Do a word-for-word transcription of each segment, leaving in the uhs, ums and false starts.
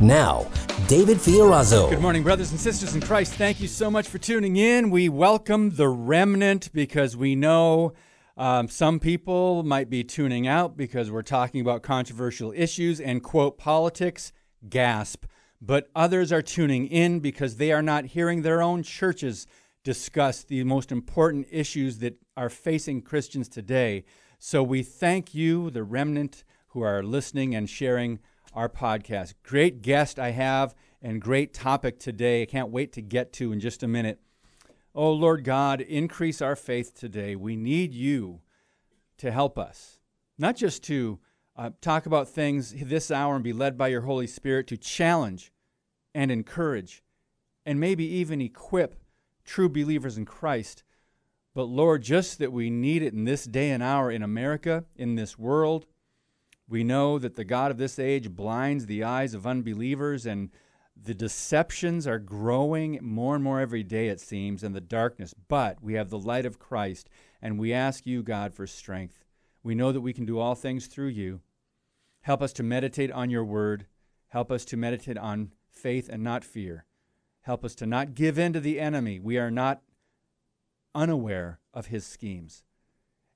Now, David Fiorazzo. Good morning, brothers and sisters in Christ. Thank you so much for tuning in. We welcome the remnant because we know um, some people might be tuning out because we're talking about controversial issues and, quote, politics, gasp. But others are tuning in because they are not hearing their own churches discuss the most important issues that are facing Christians today. So we thank you, the remnant, who are listening and sharing our podcast. Great guest I have and great topic today. I can't wait to get to in just a minute. Oh, Lord God, increase our faith today. We need you to help us, not just to uh, talk about things this hour and be led by your Holy Spirit, to challenge and encourage and maybe even equip true believers in Christ. But Lord, just that we need it in this day and hour in America, in this world. We know that the God of this age blinds the eyes of unbelievers, and the deceptions are growing more and more every day, it seems, in the darkness. But we have the light of Christ, and we ask you, God, for strength. We know that we can do all things through you. Help us to meditate on your word. Help us to meditate on faith and not fear. Help us to not give in to the enemy. We are not unaware of his schemes.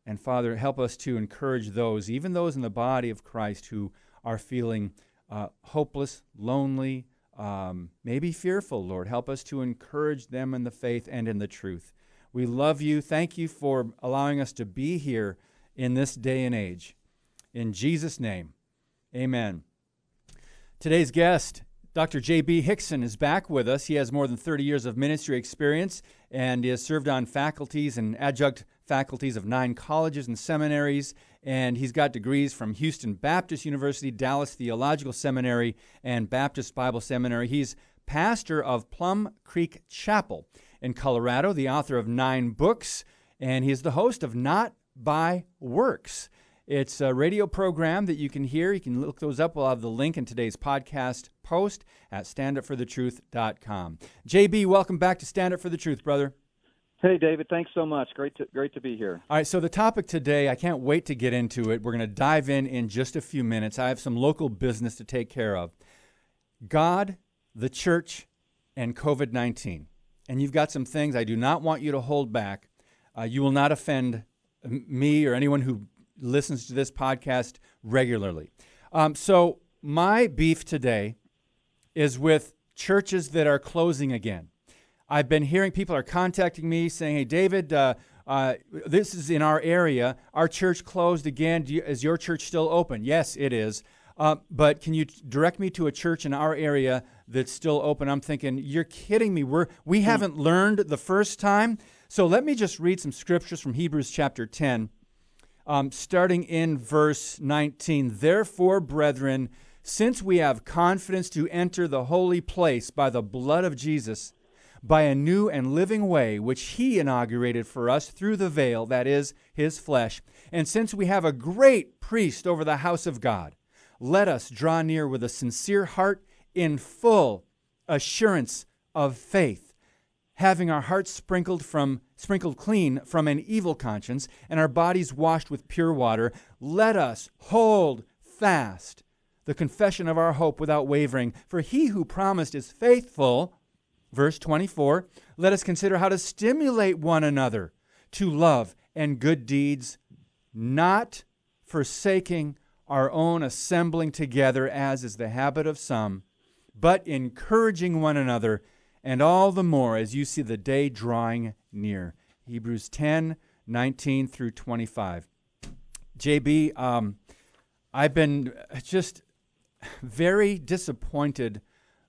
And Father, help us to encourage those, even those in the body of Christ who are feeling uh, hopeless, lonely, um, maybe fearful, Lord. Help us to encourage them in the faith and in the truth. We love you. Thank you for allowing us to be here in this day and age. In Jesus' name, amen. Today's guest, Doctor J B. Hixson, is back with us. He has more than thirty years of ministry experience and has served on faculties and adjunct faculties of nine colleges and seminaries, and he's got degrees from Houston Baptist University, Dallas Theological Seminary, and Baptist Bible Seminary. He's pastor of Plum Creek Chapel in Colorado, the author of nine books, and he's the host of Not By Works. It's a radio program that you can hear. You can look those up. We'll have the link in today's podcast post at stand up for the truth dot com. J B, welcome back to Stand Up for the Truth, brother. Hey, David, thanks so much. Great to, great to be here. All right, so the topic today, I can't wait to get into it. We're going to dive in in just a few minutes. I have some local business to take care of. God, the church, and covid nineteen. And you've got some things I do not want you to hold back. Uh, you will not offend me or anyone who listens to this podcast regularly. Um, so my beef today is with churches that are closing again. I've been hearing people are contacting me saying, hey, David, uh, uh, this is in our area. Our church closed again. Do you, is your church still open? Yes, it is. Uh, but can you t- direct me to a church in our area that's still open? I'm thinking, you're kidding me. We're, we haven't learned the first time. So let me just read some scriptures from Hebrews chapter ten, um, starting in verse nineteen. Therefore, brethren, since we have confidence to enter the holy place by the blood of Jesus, by a new and living way, which he inaugurated for us through the veil, that is, his flesh. And since we have a great priest over the house of God, let us draw near with a sincere heart in full assurance of faith, having our hearts sprinkled from sprinkled clean from an evil conscience and our bodies washed with pure water. Let us hold fast the confession of our hope without wavering, for he who promised is faithful. Verse twenty-four, let us consider how to stimulate one another to love and good deeds, not forsaking our own assembling together, as is the habit of some, but encouraging one another, and all the more as you see the day drawing near. Hebrews ten, nineteen through twenty-five. J B, um, I've been just very disappointed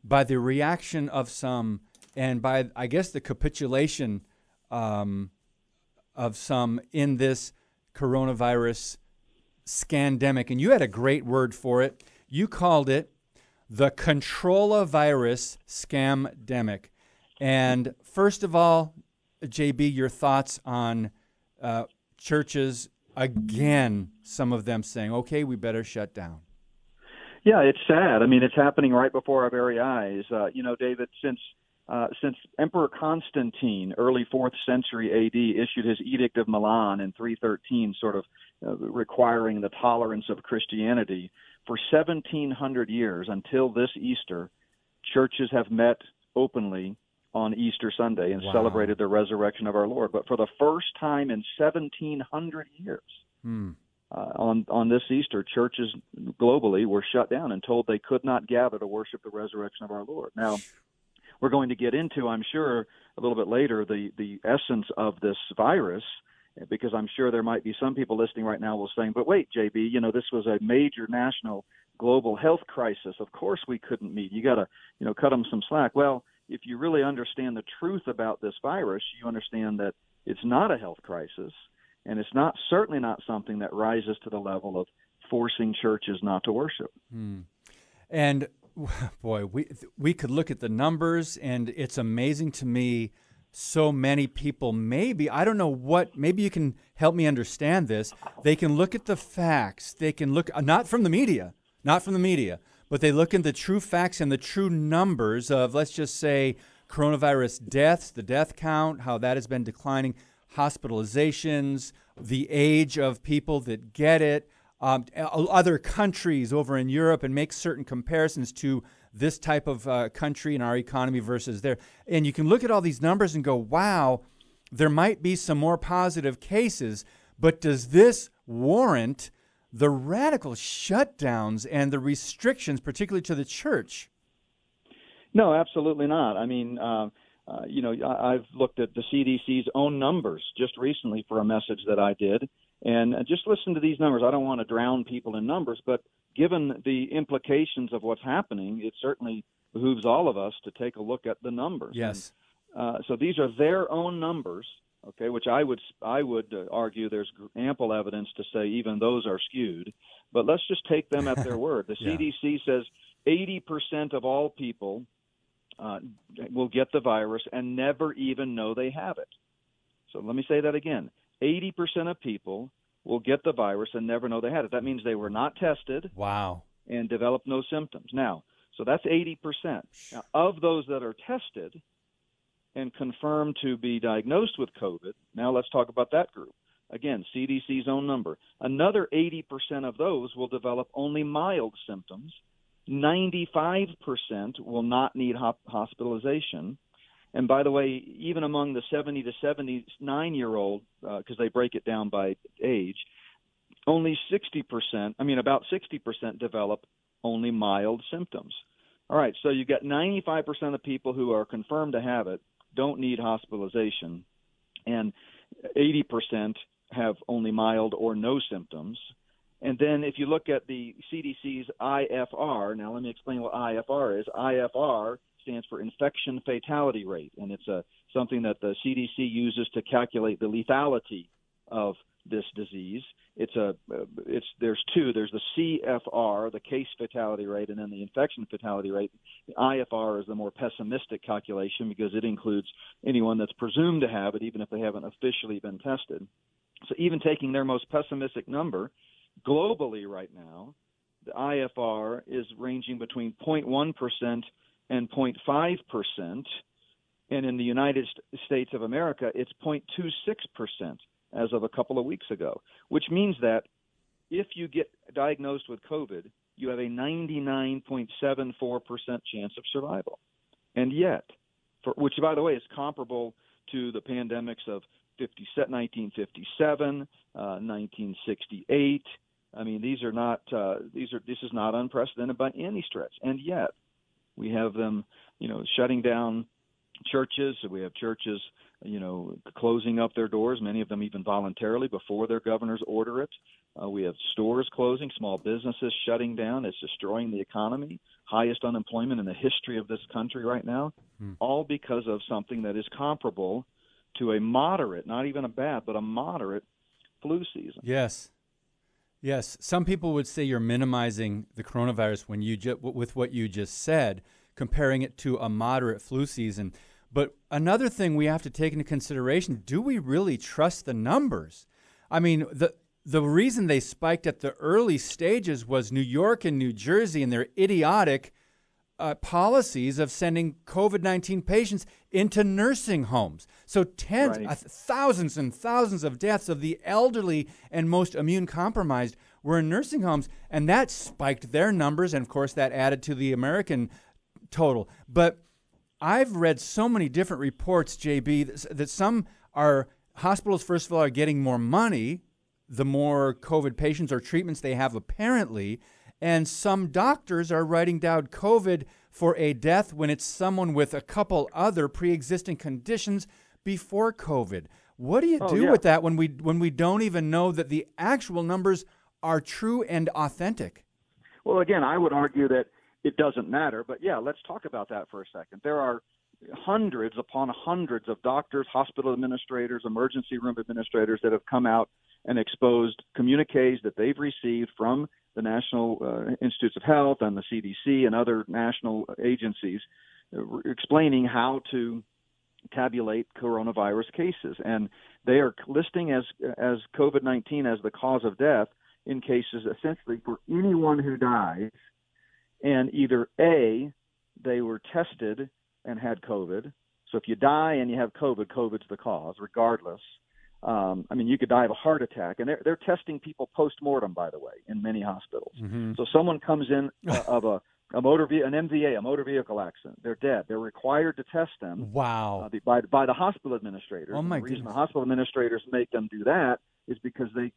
by the reaction of some, and by, I guess, the capitulation um, of some in this coronavirus scandemic. And you had a great word for it. You called it the Controlavirus Scamdemic. And first of all, J B, your thoughts on uh, churches, again, some of them saying, okay, we better shut down. Yeah, it's sad. I mean, it's happening right before our very eyes. Uh, you know, David, since uh, since Emperor Constantine, early fourth century A D, issued his Edict of Milan in three thirteen, sort of uh, requiring the tolerance of Christianity, for seventeen hundred years, until this Easter, churches have met openly on Easter Sunday and wow. celebrated the resurrection of our Lord. But for the first time in seventeen hundred years, hmm. Uh, on, on this Easter, churches globally were shut down and told they could not gather to worship the resurrection of our Lord. Now, we're going to get into, I'm sure, a little bit later, the, the essence of this virus, because I'm sure there might be some people listening right now will saying, but wait, J B, you know, this was a major national global health crisis. Of course we couldn't meet. You got to, you know, cut them some slack. Well, if you really understand the truth about this virus, you understand that it's not a health crisis. And it's not certainly not something that rises to the level of forcing churches not to worship. Hmm. And boy, we we could look at the numbers, and it's amazing to me. So many people, maybe I don't know what. Maybe you can help me understand this. They can look at the facts. They can look not from the media, not from the media, but they look at the true facts and the true numbers of, let's just say, coronavirus deaths, the death count, how that has been declining. Hospitalizations, the age of people that get it, um, other countries over in Europe, and make certain comparisons to this type of uh, country and our economy versus there. And you can look at all these numbers and go, wow, there might be some more positive cases, but does this warrant the radical shutdowns and the restrictions, particularly to the church? No, absolutely not. I mean, uh Uh, you know, I've looked at the C D C's own numbers just recently for a message that I did. And just listen to these numbers. I don't want to drown people in numbers, but given the implications of what's happening, it certainly behooves all of us to take a look at the numbers. Yes. And, uh, so these are their own numbers, okay, which I would I would argue there's ample evidence to say even those are skewed. But let's just take them at their word. The yeah. C D C says eighty percent of all people Uh, will get the virus and never even know they have it. So let me say that again. eighty percent of people will get the virus and never know they had it. That means they were not tested. Wow. And developed no symptoms. Now, so that's eighty percent. Now, of those that are tested and confirmed to be diagnosed with COVID, now let's talk about that group. Again, C D C's own number. Another eighty percent of those will develop only mild symptoms. ninety-five percent will not need hospitalization. And by the way, even among the seventy to seventy-nine-year-old, uh, because they break it down by age, only sixty percent, I mean about sixty percent develop only mild symptoms. All right, so you've got ninety-five percent of people who are confirmed to have it don't need hospitalization, and eighty percent have only mild or no symptoms. And then if you look at the C D C's I F R, now let me explain what I F R is. I F R stands for infection fatality rate, and it's a, something that the C D C uses to calculate the lethality of this disease. It's a, it's there's two. There's the C F R, the case fatality rate, and then the infection fatality rate. The I F R is the more pessimistic calculation because it includes anyone that's presumed to have it, even if they haven't officially been tested. So even taking their most pessimistic number, globally right now, the I F R is ranging between zero point one percent and zero point five percent, and in the United States of America, it's zero point two six percent as of a couple of weeks ago, which means that if you get diagnosed with COVID, you have a ninety-nine point seven four percent chance of survival. And yet, for, which, by the way, is comparable to the pandemics of nineteen fifty-seven, uh, nineteen sixty-eight. I mean, these are not uh, these are this is not unprecedented by any stretch. And yet, we have them, you know, shutting down churches. We have churches, you know, closing up their doors. Many of them even voluntarily before their governors order it. Uh, we have stores closing, small businesses shutting down. It's destroying the economy. Highest unemployment in the history of this country right now, hmm. all because of something that is comparable to a moderate, not even a bad, but a moderate flu season. Yes. Yes, some people would say you're minimizing the coronavirus when you ju- with what you just said, comparing it to a moderate flu season. But another thing we have to take into consideration, do we really trust the numbers? I mean, the the reason they spiked at the early stages was New York and New Jersey and their idiotic uh, policies of sending COVID nineteen patients into nursing homes. So tens, right. uh, thousands and thousands of deaths of the elderly and most immune compromised were in nursing homes, and that spiked their numbers, and of course that added to the American total. But I've read so many different reports, J B, that, that some are hospitals, first of all, are getting more money the more COVID patients or treatments they have apparently, and some doctors are writing down COVID for a death when it's someone with a couple other pre-existing conditions before COVID. What do you oh, do yeah. with that when we when we don't even know that the actual numbers are true and authentic? Well, again, I would argue that it doesn't matter, but yeah, let's talk about that for a second. There are hundreds upon hundreds of doctors, hospital administrators, emergency room administrators that have come out and exposed communiques that they've received from the National uh, Institutes of Health and the C D C and other national agencies uh, explaining how to tabulate coronavirus cases. And they are listing as as COVID nineteen as the cause of death in cases essentially for anyone who dies. And either A, they were tested and had COVID. So if you die and you have COVID, COVID's the cause, regardless. Um, I mean, you could die of a heart attack. And they're, they're testing people post-mortem, by the way, in many hospitals. Mm-hmm. So someone comes in uh, of a, a motor ve- an M V A, a motor vehicle accident. They're dead. They're required to test them. Wow. Uh, the, by, by the hospital administrators. Oh, my goodness. The reason the hospital administrators make them do that is because they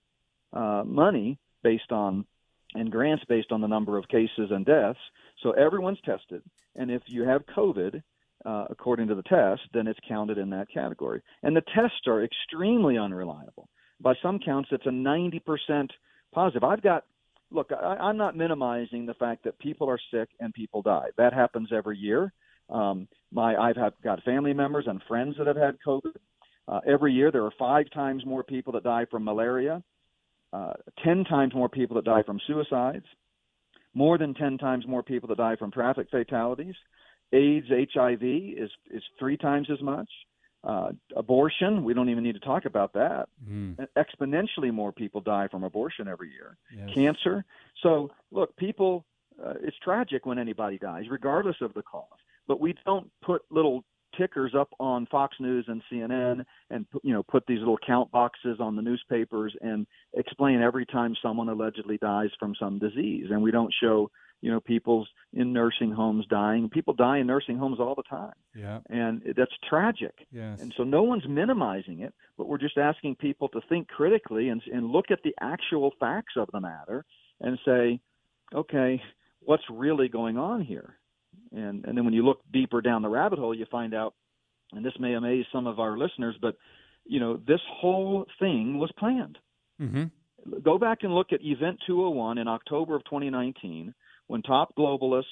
uh, money based on and grants based on the number of cases and deaths. So everyone's tested. And if you have COVID, uh, according to the test, then it's counted in that category. And the tests are extremely unreliable. By some counts, it's a ninety percent positive. I've got, look, I, I'm not minimizing the fact that people are sick and people die. That happens every year. Um, my, I've have, got family members and friends that have had COVID. Uh, every year, there are five times more people that die from malaria. Uh, ten times more people that die from suicides, more than ten times more people that die from traffic fatalities. AIDS, H I V is is three times as much. Uh, abortion, we don't even need to talk about that. Mm. Exponentially more people die from abortion every year. Yes. Cancer. So, look, people, uh, it's tragic when anybody dies, regardless of the cause. But we don't put little tickers up on Fox News and C N N and, you know, put these little count boxes on the newspapers and explain every time someone allegedly dies from some disease. And we don't show, you know, people's in nursing homes dying. People die in nursing homes all the time. Yeah. And that's tragic. Yes. And so no one's minimizing it, but we're just asking people to think critically and, and look at the actual facts of the matter and say, okay, what's really going on here? And, and then when you look deeper down the rabbit hole, you find out, and this may amaze some of our listeners, but, you know, this whole thing was planned. Mm-hmm. Go back and look at Event two oh one in October of twenty nineteen when top globalists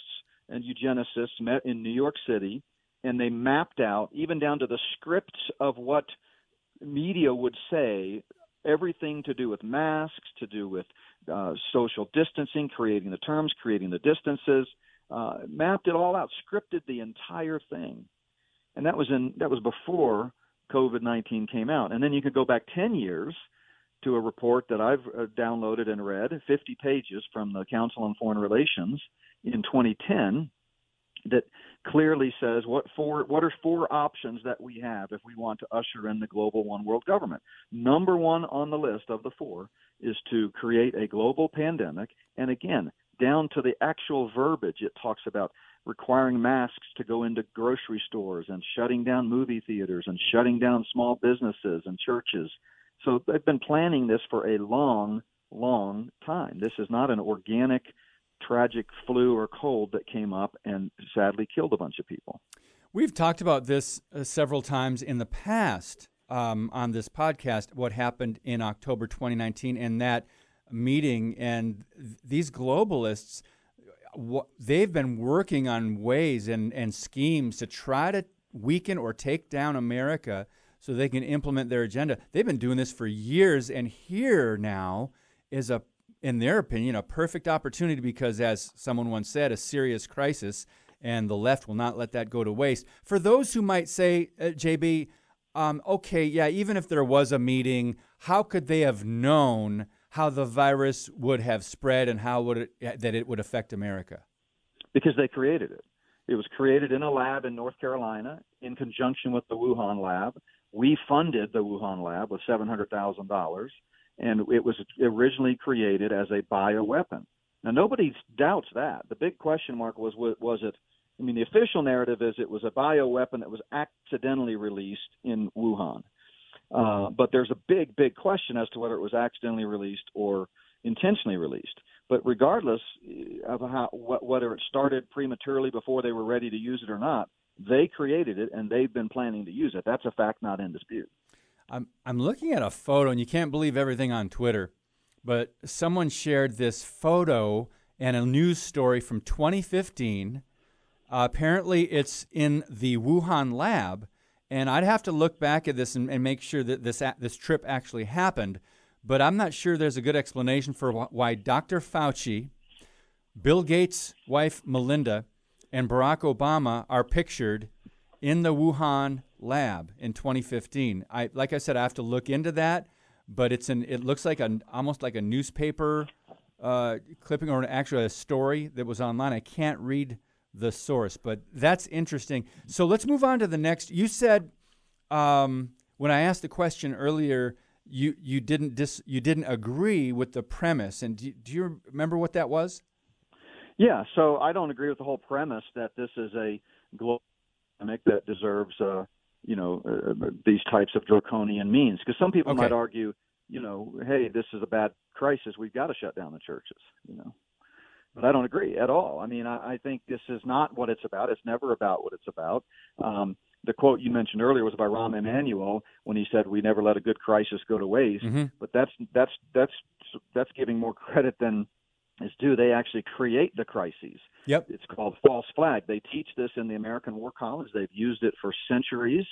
and eugenicists met in New York City, and they mapped out, even down to the scripts of what media would say, everything to do with masks, to do with uh, social distancing, creating the terms, creating the distances. Uh, mapped it all out, scripted the entire thing, and that was in that was before COVID nineteen came out. And then you could go back ten years to a report that I've uh, downloaded and read, fifty pages from the Council on Foreign Relations in twenty ten, that clearly says what four what are four options that we have if we want to usher in the global one world government. Number one on the list of the four is to create a global pandemic, and again, down to the actual verbiage, it talks about requiring masks to go into grocery stores and shutting down movie theaters and shutting down small businesses and churches. So they've been planning this for a long, long time. This is not an organic, tragic flu or cold that came up and sadly killed a bunch of people. We've talked about this uh, several times in the past um, on this podcast, what happened in October twenty nineteen, and that meeting, and these globalists, they've been working on ways and, and schemes to try to weaken or take down America so they can implement their agenda. They've been doing this for years, and here now is a in their opinion, a perfect opportunity because, as someone once said, a serious crisis, and the left will not let that go to waste. For those who might say, uh, J B, um, okay, yeah, even if there was a meeting, how could they have known how the virus would have spread and how would it, that it would affect America? Because they created it. It was created in a lab in North Carolina in conjunction with the Wuhan lab. We funded the Wuhan lab with seven hundred thousand dollars, and it was originally created as a bioweapon. Now, nobody doubts that. The big question mark was, was it, I mean, the official narrative is it was a bioweapon that was accidentally released in Wuhan. Uh, but there's a big, big question as to whether it was accidentally released or intentionally released. But regardless of how, wh- whether it started prematurely before they were ready to use it or not, they created it and they've been planning to use it. That's a fact not in dispute. I'm I'm looking at a photo, and you can't believe everything on Twitter, but someone shared this photo and a news story from twenty fifteen. Uh, apparently it's in the Wuhan lab, and I'd have to look back at this and, and make sure that this, this trip actually happened, but I'm not sure there's a good explanation for wh- why Doctor Fauci, Bill Gates' wife Melinda, and Barack Obama are pictured in the Wuhan lab in twenty fifteen. I, like I said, I have to look into that, but it's an, it looks like an almost like a newspaper uh, clipping or an, actually a story that was online. I can't read the source, but that's interesting. So let's move on to the next. You said um, when I asked the question earlier, you you didn't dis, you didn't agree with the premise, and do, do you remember what that was? Yeah, so I don't agree with the whole premise that this is a global pandemic that deserves, uh, you know, uh, these types of draconian means. Because some people okay. might argue, you know, hey, this is a bad crisis. We've got to shut down the churches, you know. But I don't agree at all. I mean, I, I think this is not what it's about. It's never about what it's about. Um, the quote you mentioned earlier was by Rahm Emanuel when he said, "We never let a good crisis go to waste." Mm-hmm. But that's that's that's that's giving more credit than is due. They actually create the crises. Yep. It's called false flag. They teach this in the American War College. They've used it for centuries.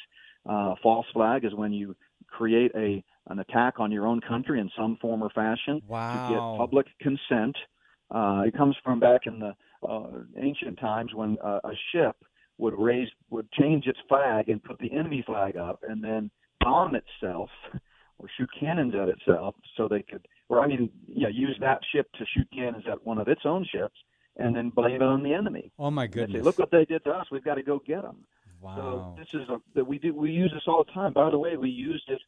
Uh, false flag is when you create a an attack on your own country in some form or fashion wow. to get public consent. Uh, it comes from back in the uh, ancient times when uh, a ship would raise would change its flag and put the enemy flag up and then bomb itself or shoot cannons at itself so they could Or, I mean, yeah, use that ship to shoot cannons at one of its own ships and then blame it on the enemy. Oh, my goodness. Say, look what they did to us. We've got to go get them. Wow. So this is a, we do we use this all the time. By the way, we used it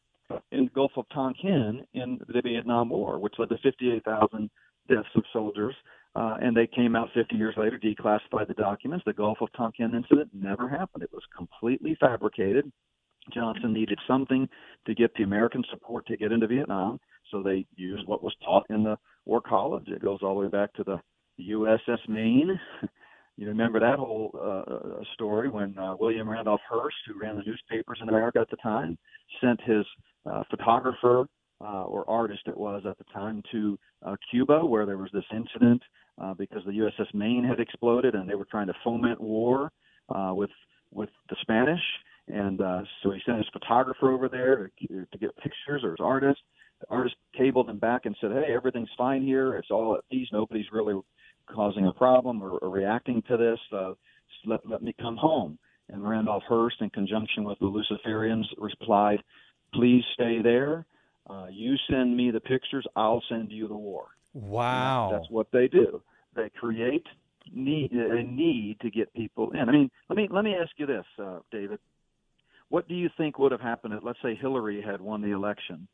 in the Gulf of Tonkin in the Vietnam War, which led to fifty-eight thousand deaths of soldiers. Uh, and they came out fifty years later, declassified the documents. The Gulf of Tonkin incident never happened. It was completely fabricated. Johnson needed something to get the American support to get into Vietnam. So they used what was taught in the War College. It goes all the way back to the U S S Maine. You remember that whole uh, story when uh, William Randolph Hearst, who ran the newspapers in America at the time, sent his uh, photographer uh, or artist it was at the time to uh, Cuba, where there was this incident uh, because the U S S Maine had exploded and they were trying to foment war uh, with with the Spanish. And uh, so he sent his photographer over there to, to get pictures, or his artist. The artist cabled him back and said, hey, everything's fine here. It's all at peace. Nobody's really causing a problem or, or reacting to this. Uh, let, let me come home. And Randolph Hearst, in conjunction with the Luciferians, replied, please stay there. Uh, you send me the pictures. I'll send you the war. Wow. That's what they do. They create need, a need to get people in. I mean, let me, let me ask you this, uh, David. What do you think would have happened if, let's say, Hillary had won the election?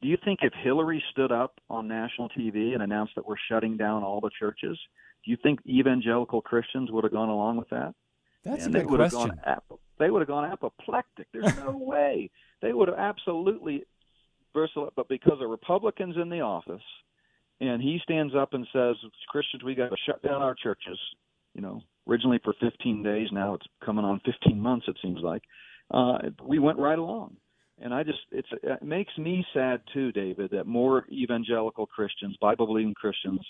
Do you think if Hillary stood up on national T V and announced that we're shutting down all the churches, do you think evangelical Christians would have gone along with that? That's and a good question. Gone ap- they would have gone apoplectic. There's no way. They would have absolutely bristled up. But because a Republican's in the office and he stands up and says, Christians, we got to shut down our churches, you know, originally for fifteen days. Now it's coming on fifteen months, it seems like. Uh, we went right along. And I just, it's, it makes me sad too, David, that more evangelical Christians, Bible-believing Christians,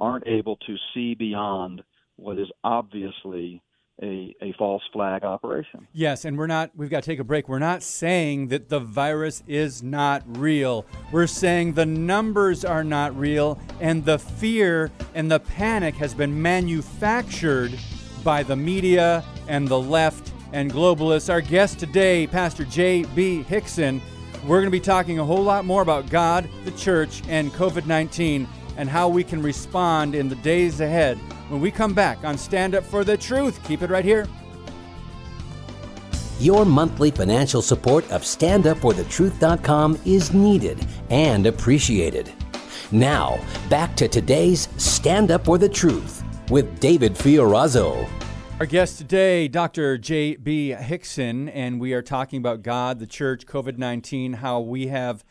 aren't able to see beyond what is obviously a, a false flag operation. Yes, and we're not, we've got to take a break. We're not saying that the virus is not real. We're saying the numbers are not real, and the fear and the panic has been manufactured by the media and the left and globalists. Our guest today, Pastor J B. Hixson. We're going to be talking a whole lot more about God, the church, and COVID nineteen, and how we can respond in the days ahead. When we come back on Stand Up for the Truth, keep it right here. Your monthly financial support of Stand Up For The Truth dot com is needed and appreciated. Now, back to today's Stand Up for the Truth with David Fiorazzo. Our guest today, Doctor J B. Hixson, and we are talking about God, the church, COVID nineteen, how we have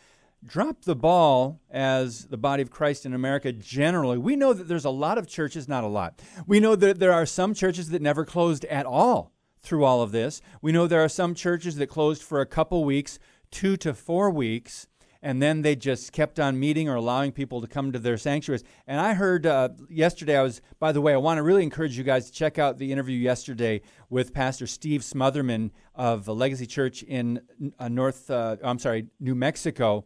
dropped the ball as the body of Christ in America generally. We know that there's a lot of churches, not a lot. We know that there are some churches that never closed at all through all of this. We know there are some churches that closed for a couple weeks, two to four weeks, and then they just kept on meeting or allowing people to come to their sanctuaries. And I heard uh, yesterday, I was, by the way, I want to really encourage you guys to check out the interview yesterday with Pastor Steve Smotherman of Legacy Church in uh, North, uh, I'm sorry, New Mexico.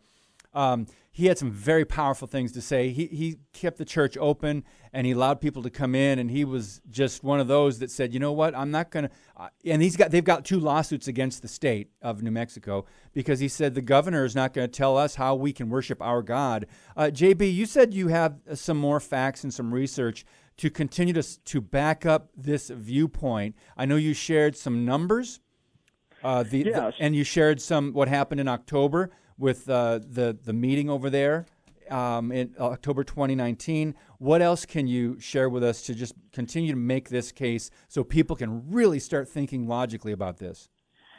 Um, he had some very powerful things to say. He, he kept the church open and he allowed people to come in, and he was just one of those that said, you know what, I'm not going to, uh, and he's got, they've got two lawsuits against the state of New Mexico because he said the governor is not going to tell us how we can worship our God. Uh, J B, you said you have some more facts and some research to continue to, to back up this viewpoint. I know you shared some numbers, uh, the, yes. the and you shared some, what happened in October with uh, the, the meeting over there um, in October twenty nineteen. What else can you share with us to just continue to make this case so people can really start thinking logically about this?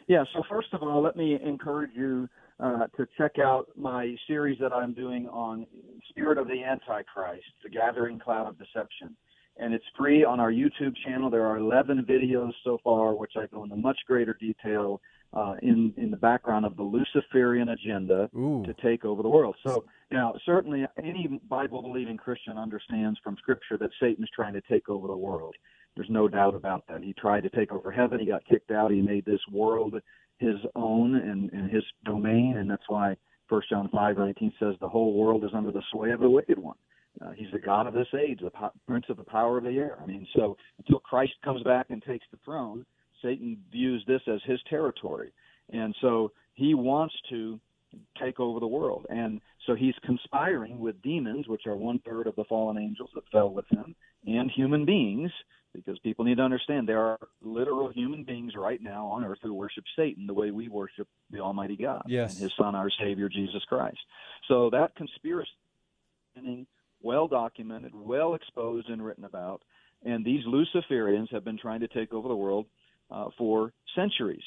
Yeah, so first of all, let me encourage you uh, to check out my series that I'm doing on Spirit of the Antichrist, The Gathering Cloud of Deception. And it's free on our YouTube channel. There are eleven videos so far, which I go into much greater detail Uh, in, in the background of the Luciferian agenda Ooh. to take over the world. So now, certainly any Bible-believing Christian understands from Scripture that Satan's trying to take over the world. There's no doubt about that. He tried to take over heaven. He got kicked out. He made this world his own and, and his domain, and that's why First John five nineteen says the whole world is under the sway of the wicked one. Uh, he's the God of this age, the po- prince of the power of the air. I mean, so until Christ comes back and takes the throne, Satan views this as his territory, and so he wants to take over the world. And so he's conspiring with demons, which are one-third of the fallen angels that fell with him, and human beings, because people need to understand there are literal human beings right now on earth who worship Satan the way we worship the Almighty God yes. and his Son, our Savior, Jesus Christ. So that conspiracy is well-documented, well-exposed and written about, and these Luciferians have been trying to take over the world Uh, for centuries.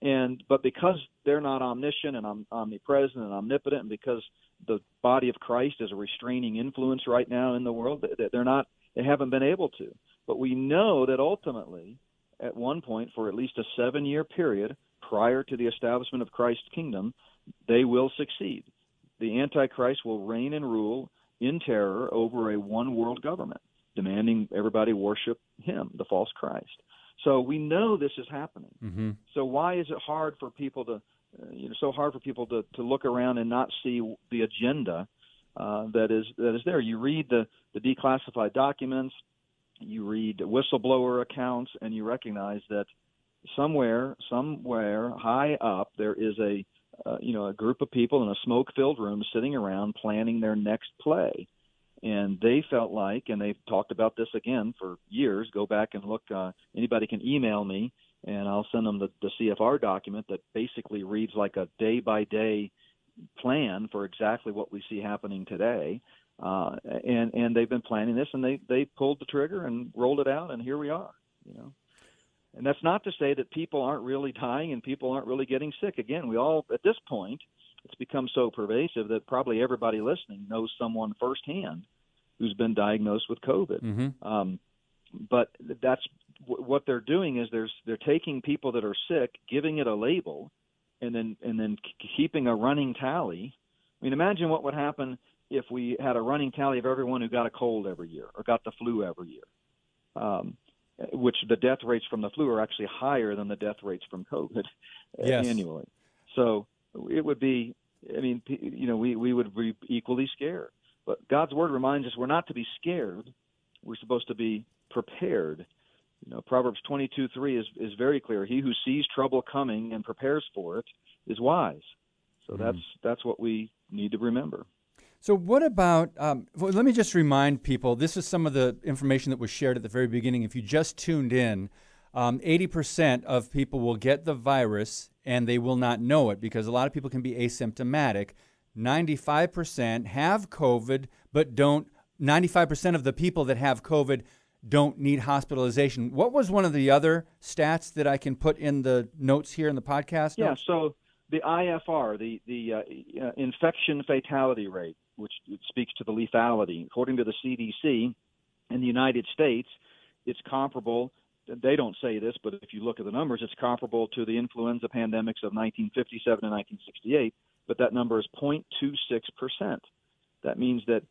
And but because they're not omniscient and om- omnipresent and omnipotent, and because the body of Christ is a restraining influence right now in the world, they're not, they haven't been able to. But we know that ultimately, at one point, for at least a seven-year period prior to the establishment of Christ's kingdom, they will succeed. The Antichrist will reign and rule in terror over a one-world government, demanding everybody worship him, the false Christ. So we know this is happening. Mm-hmm. So why is it hard for people to, uh, you know, so hard for people to, to look around and not see the agenda uh, that is that is there? You read the, the declassified documents, you read whistleblower accounts, and you recognize that somewhere, somewhere high up, there is a, uh, you know, a group of people in a smoke-filled room sitting around planning their next play. And they felt like, and they've talked about this again for years, go back and look, uh, anybody can email me, and I'll send them the, the C F R document that basically reads like a day-by-day plan for exactly what we see happening today. Uh, and, and they've been planning this, and they, they pulled the trigger and rolled it out, and here we are, you know. And that's not to say that people aren't really dying and people aren't really getting sick. Again, we all, at this point, it's become so pervasive that probably everybody listening knows someone firsthand who's been diagnosed with COVID. Mm-hmm. Um, but that's w- what they're doing is there's, they're taking people that are sick, giving it a label, and then and then c- keeping a running tally. I mean, imagine what would happen if we had a running tally of everyone who got a cold every year or got the flu every year. Um, which the death rates from the flu are actually higher than the death rates from COVID yes. annually. So it would be, I mean, you know, we, we would be equally scared. But God's word reminds us we're not to be scared. We're supposed to be prepared. You know, Proverbs twenty-two three is, is very clear. He who sees trouble coming and prepares for it is wise. So mm-hmm. that's that's what we need to remember. So what about, um, well, let me just remind people, this is some of the information that was shared at the very beginning. If you just tuned in, um, eighty percent of people will get the virus and they will not know it because a lot of people can be asymptomatic. ninety-five percent have COVID, but don't, ninety-five percent of the people that have COVID don't need hospitalization. What was one of the other stats that I can put in the notes here in the podcast? Yeah, notes? So the I F R, the, the uh, infection fatality rate, which speaks to the lethality. According to the C D C in the United States, it's comparable. They don't say this, but if you look at the numbers, it's comparable to the influenza pandemics of nineteen fifty-seven and nineteen sixty-eight, but that number is zero point two six percent. That means that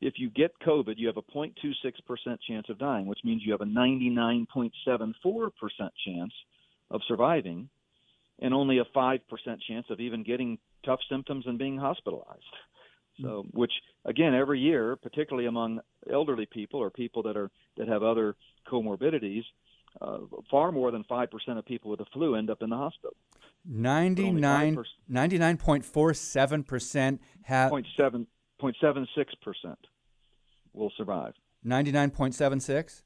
if you get COVID, you have a zero point two six percent chance of dying, which means you have a ninety-nine point seven four percent chance of surviving and only a five percent chance of even getting tough symptoms and being hospitalized. So, which again, every year, particularly among elderly people or people that are that have other comorbidities, uh, far more than five percent of people with the flu end up in the hospital. ninety-nine point four seven percent have zero point seven six percent will survive. ninety-nine point seven six.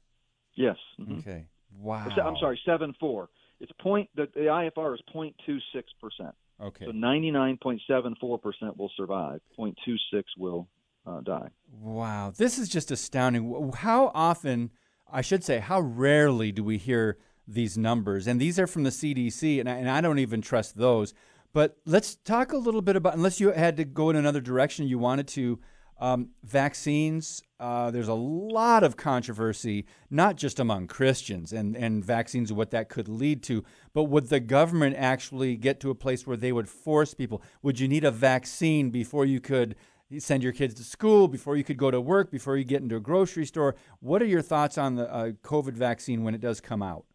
Yes. Mm-hmm. Okay. Wow. I'm sorry, seven four. It's point. The, the I F R is zero point two six percent. Okay. So ninety-nine point seven four percent will survive, zero point two six will uh, die. Wow. This is just astounding. How often, I should say, how rarely do we hear these numbers? And these are from the C D C, and I, and I don't even trust those. But let's talk a little bit about, unless you had to go in another direction you wanted to, um, vaccines. Uh, there's a lot of controversy, not just among Christians and, and vaccines and what that could lead to, but would the government actually get to a place where they would force people? Would you need a vaccine before you could send your kids to school, before you could go to work, before you get into a grocery store? What are your thoughts on the uh, COVID vaccine when it does come out?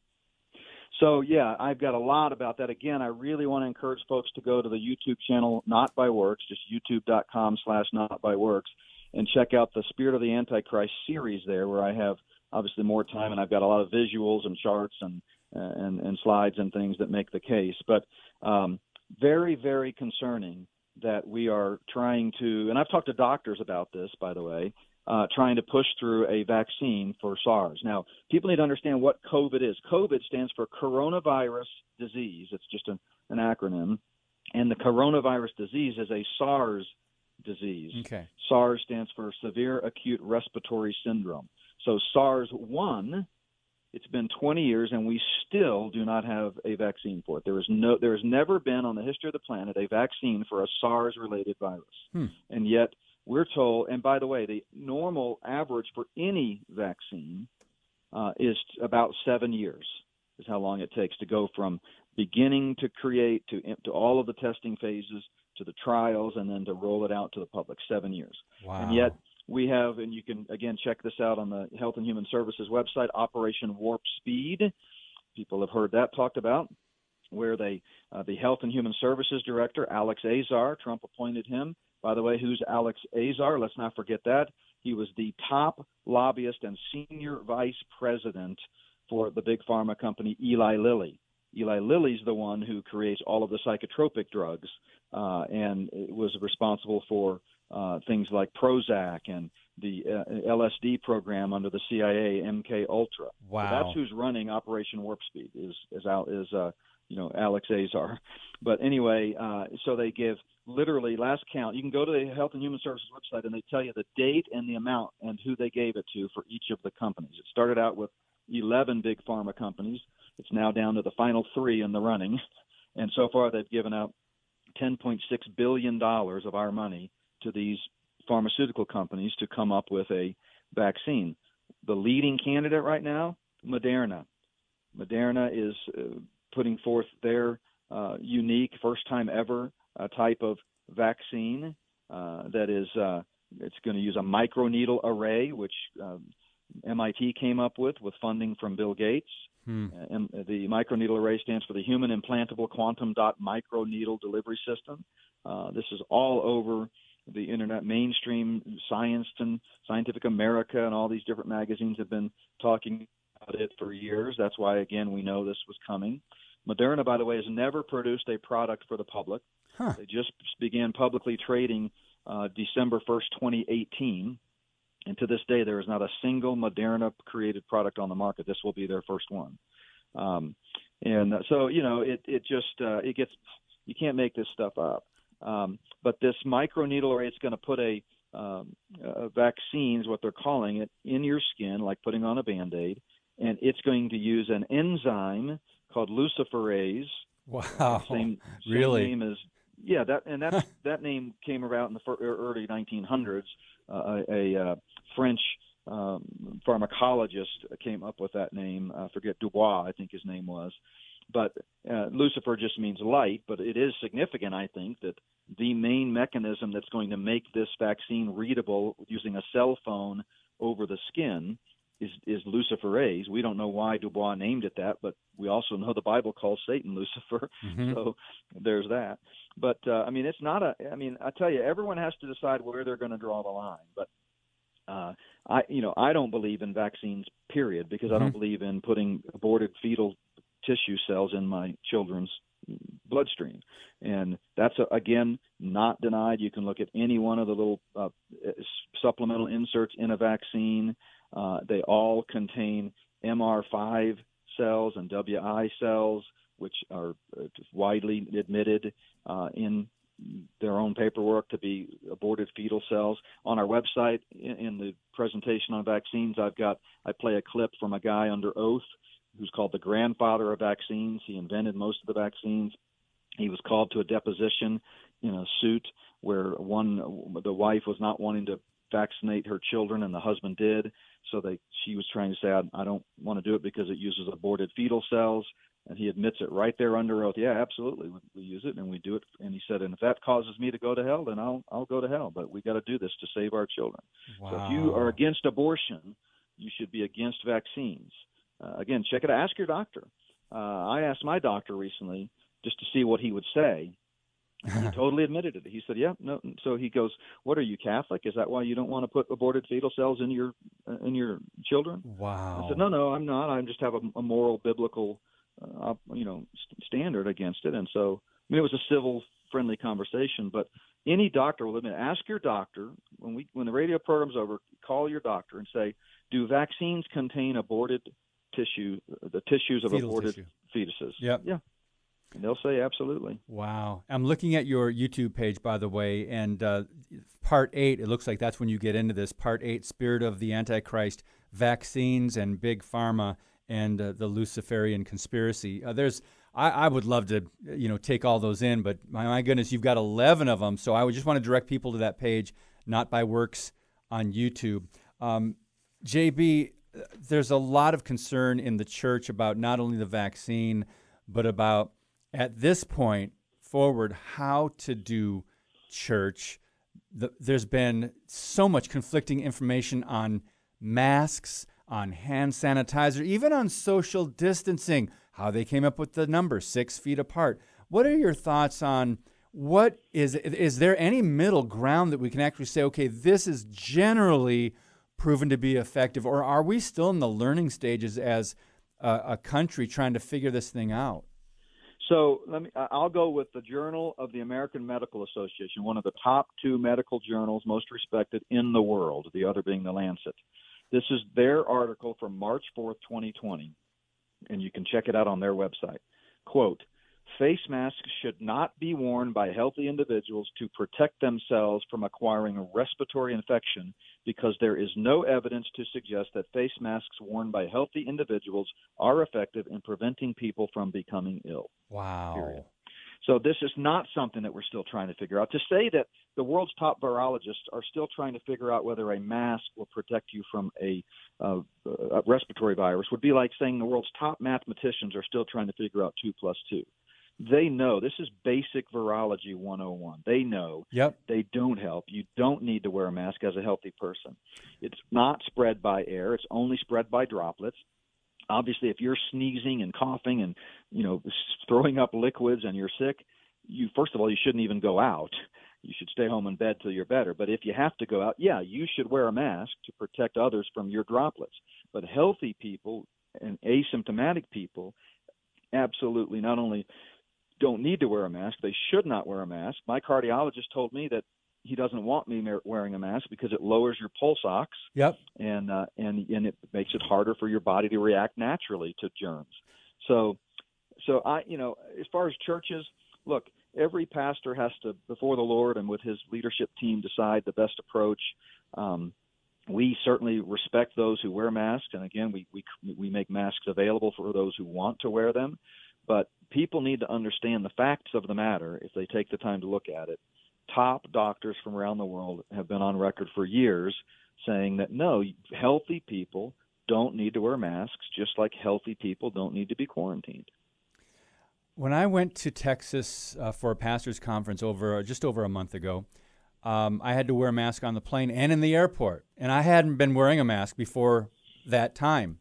So, yeah, I've got a lot about that. Again, I really want to encourage folks to go to the YouTube channel Not By Works, just youtube.com slash Not By Works. And check out the Spirit of the Antichrist series there, where I have obviously more time, and I've got a lot of visuals and charts and and, and slides and things that make the case. But um, very, very concerning that we are trying to, and I've talked to doctors about this, by the way, uh, trying to push through a vaccine for SARS. Now, people need to understand what COVID is. COVID stands for coronavirus disease. It's just an, an acronym. And the coronavirus disease is a SARS disease. disease. Okay. SARS stands for severe acute respiratory syndrome. So SARS one, it's been twenty years and we still do not have a vaccine for it. There is no, there has never been on the history of the planet a vaccine for a SARS-related virus. Hmm. And yet we're told, and by the way, the normal average for any vaccine uh, is about seven years is how long it takes to go from beginning to create to, to all of the testing phases to the trials, and then to roll it out to the public, seven years. Wow. And yet we have, and you can, again, check this out on the Health and Human Services website, Operation Warp Speed. People have heard that talked about, where they, uh, the Health and Human Services Director, Alex Azar, Trump appointed him. By the way, who's Alex Azar? Let's not forget that. He was the top lobbyist and senior vice president for the big pharma company, Eli Lilly. Eli Lilly's the one who creates all of the psychotropic drugs uh, and was responsible for uh, things like Prozac and the uh, L S D program under the C I A, M K Ultra. Wow, so that's who's running Operation Warp Speed is is out is uh, you know Alex Azar. But anyway, uh, so they give literally last count. You can go to the Health and Human Services website and they tell you the date and the amount and who they gave it to for each of the companies. It started out with eleven big pharma companies. It's now down to the final three in the running, and so far they've given out ten point six billion dollars of our money to these pharmaceutical companies to come up with a vaccine. The leading candidate right now, Moderna. Moderna is uh, putting forth their uh, unique, first-time ever uh, type of vaccine uh, that is uh, it's going to use a microneedle array, which um, M I T came up with, with funding from Bill Gates. Hmm. And the microneedle array stands for the Human Implantable Quantum Dot Microneedle Delivery System. Uh, this is all over the internet. Mainstream science and Scientific America and all these different magazines have been talking about it for years. That's why, again, we know this was coming. Moderna, by the way, has never produced a product for the public. Huh. They just began publicly trading uh, December first, twenty eighteen. And to this day, there is not a single Moderna-created product on the market. This will be their first one. Um, and so, you know, it, it just uh, it gets – you can't make this stuff up. Um, but this microneedle array, it's going to put a, um, a vaccine, is what they're calling it, in your skin, like putting on a Band-Aid. And it's going to use an enzyme called luciferase. Wow. Same, same really? Name as, yeah, that, and that, that name came around in the fir- early nineteen hundreds. Uh, a uh, French um, pharmacologist came up with that name. I forget, Dubois, I think his name was. But uh, Lucifer just means light, but it is significant, I think, that the main mechanism that's going to make this vaccine readable using a cell phone over the skin is, is luciferase. We don't know why Dubois named it that, but we also know the Bible calls Satan Lucifer, mm-hmm. so there's that. But, uh, I mean, it's not a – I mean, I tell you, everyone has to decide where they're going to draw the line. But, uh, I, you know, I don't believe in vaccines, period, because mm-hmm. I don't believe in putting aborted fetal tissue cells in my children's bloodstream. And that's, again, not denied. You can look at any one of the little uh, supplemental inserts in a vaccine. Uh, they all contain M R five cells and W I cells, which are widely admitted uh, in their own paperwork to be aborted fetal cells. On our website, in, in the presentation on vaccines, I've got I play a clip from a guy under oath who's called the grandfather of vaccines. He invented most of the vaccines. He was called to a deposition in a suit where one the wife was not wanting to vaccinate her children, and the husband did. So they she was trying to say, I, I don't want to do it because it uses aborted fetal cells. And he admits it right there under oath. Yeah, absolutely. We, we use it and we do it. And he said, and if that causes me to go to hell, then I'll I'll go to hell. But we got to do this to save our children. Wow. So if you are against abortion, you should be against vaccines. Uh, again, check it out. Ask your doctor. Uh, I asked my doctor recently just to see what he would say. He totally admitted it. He said, yeah, no. So he goes, what are you, Catholic? Is that why you don't want to put aborted fetal cells in your uh, in your children? Wow. I said, no, no, I'm not. I just have a, a moral, biblical Uh, you know, st- standard against it. And so, I mean, it was a civil, friendly conversation, but any doctor will admit, ask your doctor, when we when the radio program's over, call your doctor and say, do vaccines contain aborted tissue, the tissues of Fetal aborted tissue. fetuses? Yep. Yeah. And they'll say absolutely. Wow. I'm looking at your YouTube page, by the way, and uh, part eight, it looks like that's when you get into this, part eight, Spirit of the Antichrist, Vaccines and Big Pharma, and uh, the Luciferian conspiracy. Uh, there's, I, I would love to, you know, take all those in, but my, my goodness, you've got eleven of them. So I would just want to direct people to that page, Not By Works on YouTube. Um, J B, there's a lot of concern in the church about not only the vaccine, but about at this point forward how to do church. The, there's been so much conflicting information on masks, on hand sanitizer, even on social distancing, how they came up with the number six feet apart. What are your thoughts on what is, is there any middle ground that we can actually say, okay, this is generally proven to be effective, or are we still in the learning stages as a, a country trying to figure this thing out? So let me, I'll go with the Journal of the American Medical Association, one of the top two medical journals most respected in the world, the other being the Lancet. This is their article from March fourth, twenty twenty, and you can check it out on their website. Quote, face masks should not be worn by healthy individuals to protect themselves from acquiring a respiratory infection because there is no evidence to suggest that face masks worn by healthy individuals are effective in preventing people from becoming ill. Wow. Period. So this is not something that we're still trying to figure out. To say that the world's top virologists are still trying to figure out whether a mask will protect you from a, uh, a respiratory virus would be like saying the world's top mathematicians are still trying to figure out two plus two. they know. This is basic virology one oh one. They know yep. they don't help. You don't need to wear a mask as a healthy person. It's not spread by air. It's only spread by droplets. Obviously, if you're sneezing and coughing and, you know, throwing up liquids and you're sick, you first of all, you shouldn't even go out. You should stay home in bed till you're better. But if you have to go out, yeah, you should wear a mask to protect others from your droplets. But healthy people and asymptomatic people absolutely not only don't need to wear a mask, they should not wear a mask. My cardiologist told me that he doesn't want me wearing a mask because it lowers your pulse ox, yep. and uh, and and it makes it harder for your body to react naturally to germs. So, so I, you know, as far as churches, look, every pastor has to, before the Lord and with his leadership team, decide the best approach. Um, we certainly respect those who wear masks, and again, we we we make masks available for those who want to wear them. But people need to understand the facts of the matter if they take the time to look at it. Top doctors from around the world have been on record for years saying that, no, healthy people don't need to wear masks, just like healthy people don't need to be quarantined. When I went to Texas uh, for a pastor's conference over just over a month ago, um, I had to wear a mask on the plane and in the airport, and I hadn't been wearing a mask before that time.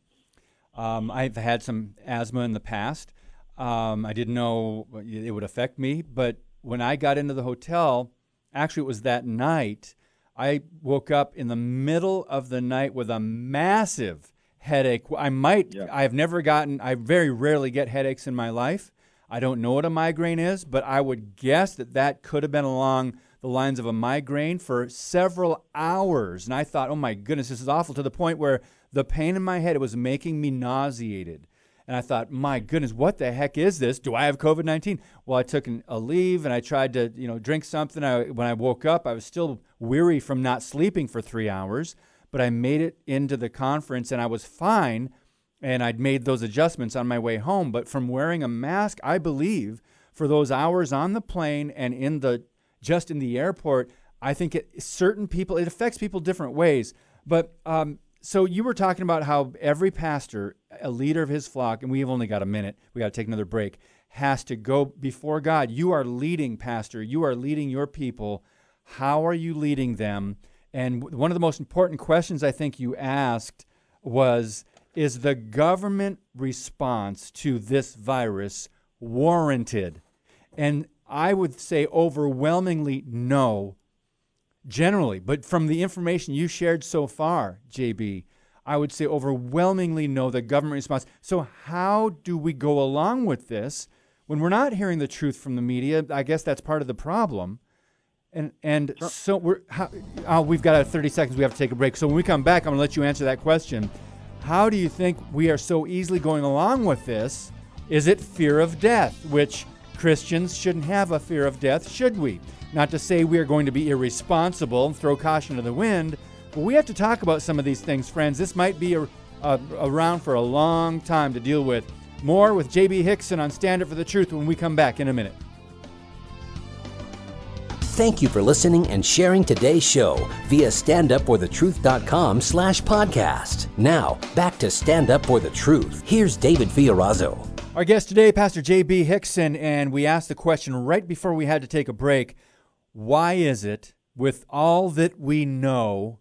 Um, I've had some asthma in the past. Um, I didn't know it would affect me, but when I got into the hotel, actually it was that night, I woke up in the middle of the night with a massive headache. I might, yeah. I've never gotten, I very rarely get headaches in my life. I don't know what a migraine is, but I would guess that that could have been along the lines of a migraine for several hours. And I thought, oh my goodness, this is awful, to the point where the pain in my head, it was making me nauseated. And I thought, my goodness, what the heck is this? Do I have COVID nineteen? Well, I took an, a leave and I tried to, you know, drink something. I, when I woke up, I was still weary from not sleeping for three hours, but I made it into the conference and I was fine. And I'd made those adjustments on my way home. But from wearing a mask, I believe for those hours on the plane and in the just in the airport, I think it, certain people, it affects people different ways. But um, so you were talking about how every pastor, a leader of his flock, and we've only got a minute, we got to take another break, has to go before God. You are leading, pastor. You are leading your people. How are you leading them? And one of the most important questions I think you asked was, is the government response to this virus warranted? And I would say overwhelmingly no. Generally, but from the information you shared so far, J B, I would say overwhelmingly no, the government response. So how do we go along with this when we're not hearing the truth from the media? I guess that's part of the problem. And and sure. so we're how, oh, we've got thirty seconds. We have to take a break. So when we come back, I'm going to let you answer that question. How do you think we are so easily going along with this? Is it fear of death, which Christians shouldn't have a fear of death, should we? Not to say we are going to be irresponsible and throw caution to the wind, but we have to talk about some of these things, friends. This might be a, a, around for a long time to deal with. More with J B. Hixson on Stand Up for the Truth when we come back in a minute. Thank you for listening and sharing today's show via standupforthetruth.com slash podcast. Now, back to Stand Up for the Truth. Here's David Fiorazzo. Our guest today, Pastor J B. Hixson, and we asked the question right before we had to take a break. Why is it, with all that we know,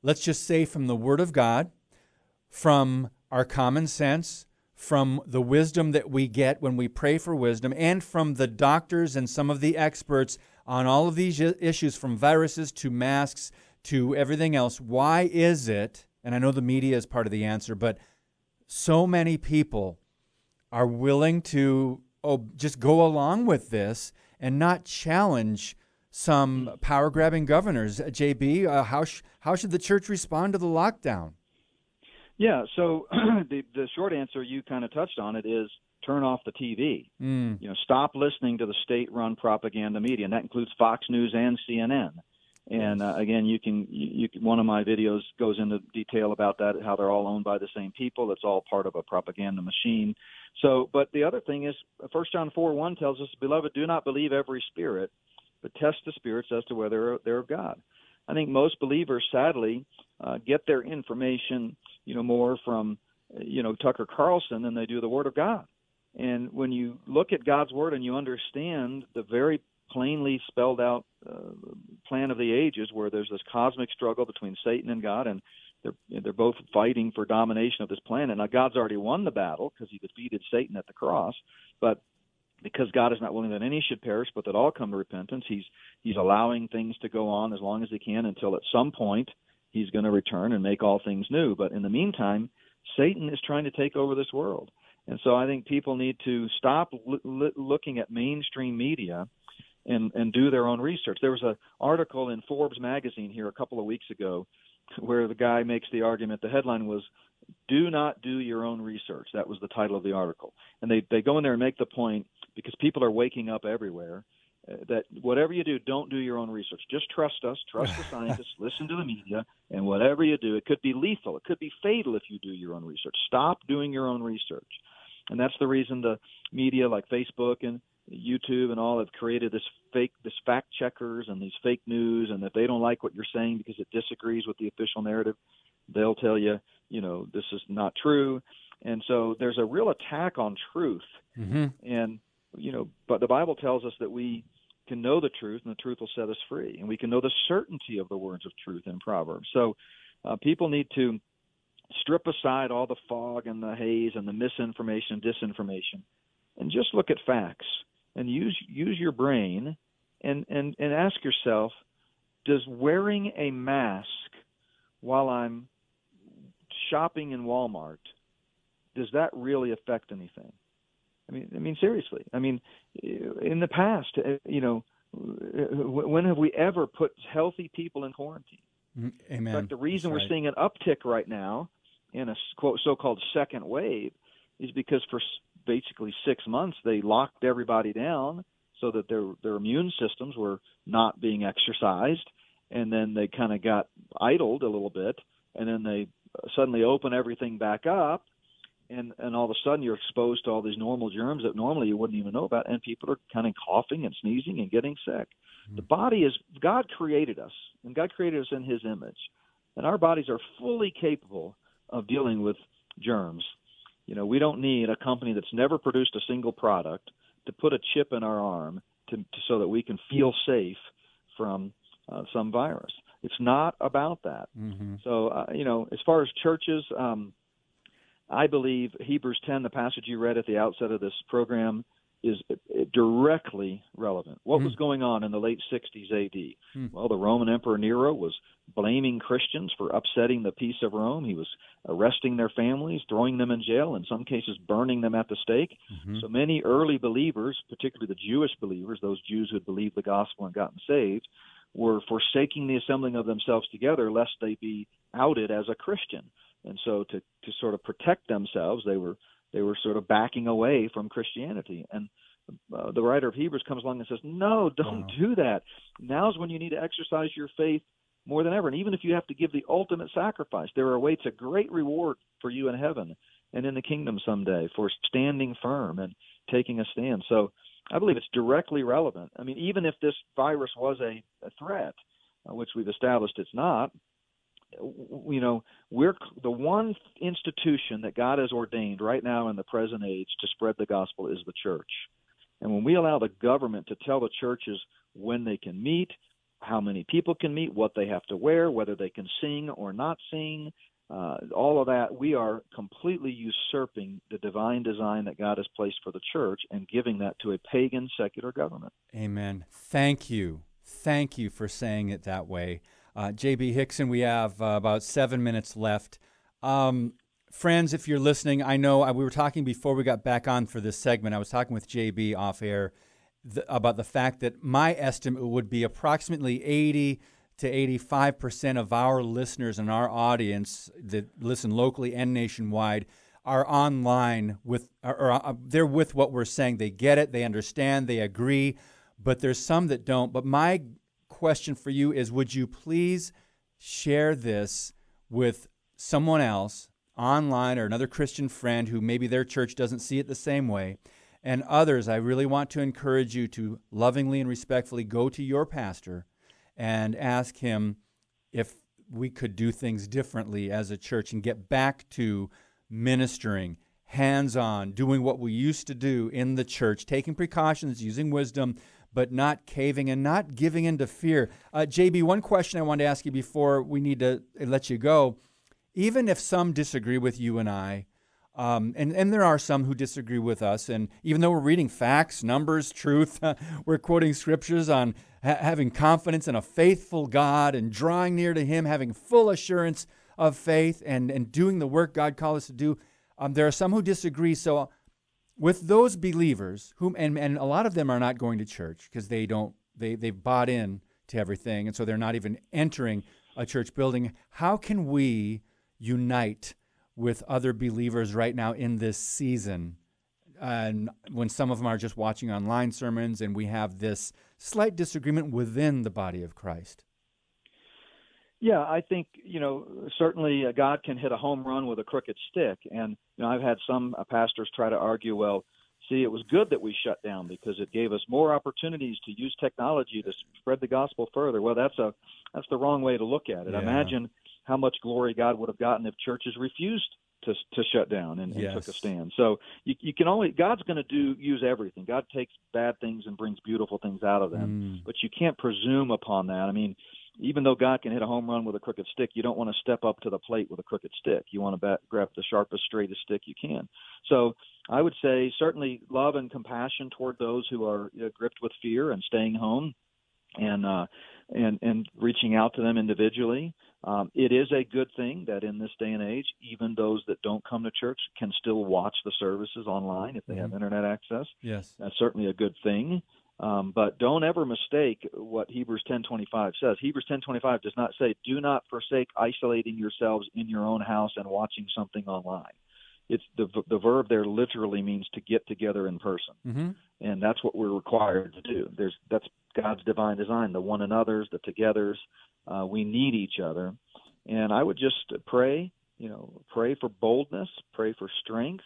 let's just say from the Word of God, from our common sense, from the wisdom that we get when we pray for wisdom, and from the doctors and some of the experts on all of these issues, from viruses to masks to everything else, why is it, and I know the media is part of the answer, but so many people are willing to oh, just go along with this and not challenge some power-grabbing governors. J B, uh, how sh- how should the church respond to the lockdown? Yeah, so the the short answer, you kind of touched on it, is turn off the T V. Mm. You know, stop listening to the state-run propaganda media, and that includes Fox News and C N N. And uh, again, you can you, you one of my videos goes into detail about that, how they're all owned by the same people. It's all part of a propaganda machine. So, but the other thing is, First John four one tells us, "Beloved, do not believe every spirit, but test the spirits as to whether they're of God." I think most believers, sadly, uh, get their information, you know, more from, you know, Tucker Carlson than they do the Word of God. And when you look at God's Word and you understand the very plainly spelled out uh, plan of the ages, where there's this cosmic struggle between Satan and God, and they're they're both fighting for domination of this planet. Now, God's already won the battle because he defeated Satan at the cross, but because God is not willing that any should perish, but that all come to repentance, he's he's allowing things to go on as long as he can until at some point he's going to return and make all things new. But in the meantime, Satan is trying to take over this world. And so I think people need to stop l- l- looking at mainstream media and, and do their own research. There was an article in Forbes magazine here a couple of weeks ago where the guy makes the argument. The headline was, "Do not do your own research." That was the title of the article. And they, they go in there and make the point, because people are waking up everywhere, uh, that whatever you do, don't do your own research. Just trust us, trust the scientists, listen to the media, and whatever you do, it could be lethal. It could be fatal if you do your own research. Stop doing your own research. And that's the reason the media like Facebook and YouTube and all have created this fake, this fact checkers and these fake news, and if they don't like what you're saying because it disagrees with the official narrative, they'll tell you, you know, this is not true. And so there's a real attack on truth. Mm-hmm. And, you know, but the Bible tells us that we can know the truth and the truth will set us free, and we can know the certainty of the words of truth in Proverbs. So uh, people need to strip aside all the fog and the haze and the misinformation, disinformation, and just look at facts and use use your brain and, and, and ask yourself, does wearing a mask while I'm shopping in Walmart, does that really affect anything? I mean, I mean, seriously. I mean, in the past, you know, when have we ever put healthy people in quarantine? Amen. In fact, the reason That's we're right. seeing an uptick right now in a quote so-called second wave is because for basically six months they locked everybody down so that their their immune systems were not being exercised, and then they kind of got idled a little bit, and then they suddenly open everything back up. And and all of a sudden you're exposed to all these normal germs that normally you wouldn't even know about, and people are kind of coughing and sneezing and getting sick. Mm-hmm. The body is – God created us, and God created us in his image, and our bodies are fully capable of dealing with germs. You know, we don't need a company that's never produced a single product to put a chip in our arm to, to so that we can feel safe from uh, some virus. It's not about that. Mm-hmm. So, uh, you know, as far as churches um, – I believe Hebrews ten, the passage you read at the outset of this program, is directly relevant. What mm. was going on in the late sixties A D? Mm. Well, the Roman Emperor Nero was blaming Christians for upsetting the peace of Rome. He was arresting their families, throwing them in jail, in some cases burning them at the stake. Mm-hmm. So many early believers, particularly the Jewish believers, those Jews who had believed the gospel and gotten saved, were forsaking the assembling of themselves together lest they be outed as a Christian. And so to, to sort of protect themselves, they were they were sort of backing away from Christianity. And uh, the writer of Hebrews comes along and says, no, don't wow. do that. Now's when you need to exercise your faith more than ever. And even if you have to give the ultimate sacrifice, there awaits a great reward for you in heaven and in the kingdom someday for standing firm and taking a stand. So I believe it's directly relevant. I mean, even if this virus was a, a threat, uh, which we've established it's not, you know, we're the one institution that God has ordained right now in the present age to spread the gospel is the church. And when we allow the government to tell the churches when they can meet, how many people can meet, what they have to wear, whether they can sing or not sing, uh, all of that, we are completely usurping the divine design that God has placed for the church and giving that to a pagan secular government. Amen. Thank you. Thank you for saying it that way. Uh, J B. Hixson, we have uh, about seven minutes left. Um, friends, if you're listening, I know I, we were talking before we got back on for this segment. I was talking with J B off air th- about the fact that my estimate would be approximately eighty to eighty-five percent of our listeners and our audience that listen locally and nationwide are online with, or, or uh, they're with what we're saying. They get it, they understand, they agree, but there's some that don't. But my question for you is, would you please share this with someone else online or another Christian friend who maybe their church doesn't see it the same way? And others, I really want to encourage you to lovingly and respectfully go to your pastor and ask him if we could do things differently as a church and get back to ministering, hands-on, doing what we used to do in the church, taking precautions, using wisdom, but not caving and not giving in to fear. Uh, J B, one question I wanted to ask you before we need to let you go. Even if some disagree with you and I, um, and, and there are some who disagree with us, and even though we're reading facts, numbers, truth, we're quoting scriptures on ha- having confidence in a faithful God and drawing near to Him, having full assurance of faith and, and doing the work God called us to do, um, there are some who disagree. So with those believers, whom and, and a lot of them are not going to church because they don't, they, they've bought in to everything, and so they're not even entering a church building, how can we unite with other believers right now in this season, and when some of them are just watching online sermons and we have this slight disagreement within the body of Christ? Yeah, I think, you know, certainly God can hit a home run with a crooked stick. And, you know, I've had some pastors try to argue, well, see, it was good that we shut down because it gave us more opportunities to use technology to spread the gospel further. Well, that's a that's the wrong way to look at it. Yeah. Imagine how much glory God would have gotten if churches refused to to shut down and, and yes. took a stand. So you, you can only, God's going to do use everything. God takes bad things and brings beautiful things out of them, mm. but you can't presume upon that. I mean, even though God can hit a home run with a crooked stick, you don't want to step up to the plate with a crooked stick. You want to bat, grab the sharpest, straightest stick you can. So I would say certainly love and compassion toward those who are you know, gripped with fear and staying home and uh, and and reaching out to them individually. Um, it is a good thing that in this day and age, even those that don't come to church can still watch the services online if they mm-hmm. have internet access. Yes. That's certainly a good thing. Um, but don't ever mistake what Hebrews ten twenty-five says. Hebrews ten twenty-five does not say, do not forsake isolating yourselves in your own house and watching something online. It's the the verb there literally means to get together in person. Mm-hmm. And that's what we're required to do. There's that's God's divine design, the one another's, the togethers. Uh, we need each other. And I would just pray, you know, pray for boldness, pray for strength.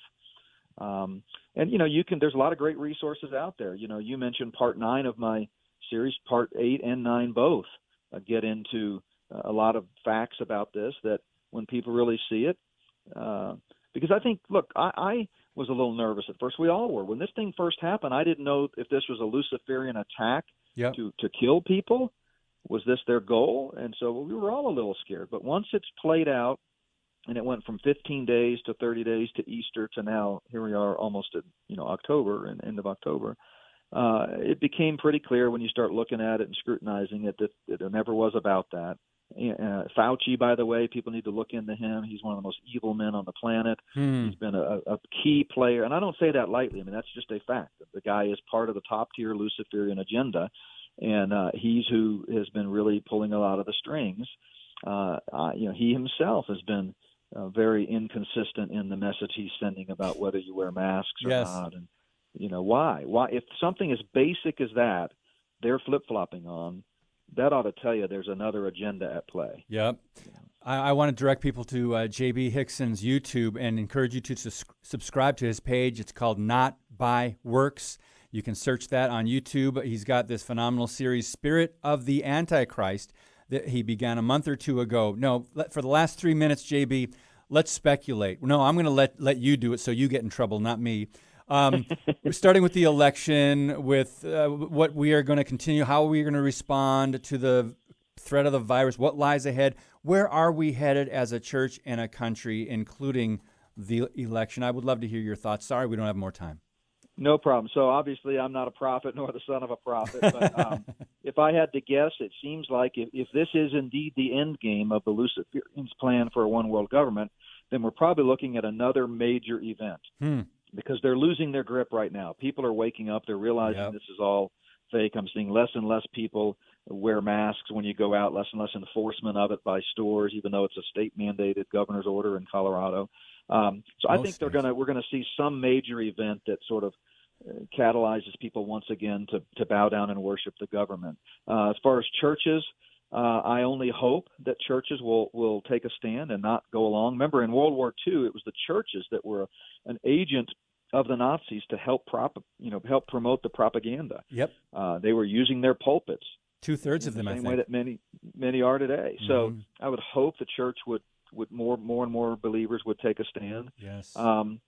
Um, and, you know, you can, there's a lot of great resources out there. You know, you mentioned part nine of my series, part eight and nine both uh, get into uh, a lot of facts about this that when people really see it, uh, because I think, look, I, I was a little nervous at first. We all were. When this thing first happened, I didn't know if this was a Luciferian attack yep. to, to kill people. Was this their goal? And so we were all a little scared. But once it's played out, and it went from fifteen days to thirty days to Easter to now, here we are almost at, you know, October and end of October. Uh, it became pretty clear when you start looking at it and scrutinizing it that, that there never was about that. Uh, Fauci, by the way, people need to look into him. He's one of the most evil men on the planet. Hmm. He's been a, a key player. And I don't say that lightly. I mean, that's just a fact. The guy is part of the top tier Luciferian agenda. And uh, he's who has been really pulling a lot of the strings. Uh, uh, you know, he himself has been Uh, very inconsistent in the message he's sending about whether you wear masks or yes. not. And, you know, why? Why? If something as basic as that they're flip-flopping on, that ought to tell you there's another agenda at play. Yep. Yeah. I, I want to direct people to uh, J B. Hixson's YouTube and encourage you to sus- subscribe to his page. It's called Not By Works. You can search that on YouTube. He's got this phenomenal series, Spirit of the Antichrist, that he began a month or two ago. No, for the last three minutes, J B, let's speculate. No, I'm going to let let you do it so you get in trouble, not me. Um, we're starting with the election, with uh, what we are going to continue, how we are going to respond to the threat of the virus, what lies ahead, where are we headed as a church and a country, including the election. I would love to hear your thoughts. Sorry, we don't have more time. No problem. So obviously I'm not a prophet nor the son of a prophet, but um, if I had to guess, it seems like if, if this is indeed the end game of the Luciferians' plan for a one-world government, then we're probably looking at another major event hmm. because they're losing their grip right now. People are waking up. They're realizing yep. this is all fake. I'm seeing less and less people wear masks when you go out, less and less enforcement of it by stores, even though it's a state-mandated governor's order in Colorado. Um, so Most I think they're gonna we're going to see some major event that sort of catalyzes people once again to, to bow down and worship the government. Uh, as far as churches, uh, I only hope that churches will, will take a stand and not go along. Remember, in World War Two, it was the churches that were an agent of the Nazis to help prop, you know, help promote the propaganda. Yep, uh, they were using their pulpits. Two thirds of them, the I think, in the same way that many many are today. Mm-hmm. So I would hope the church would, would more more and more believers would take a stand. Yes. Um,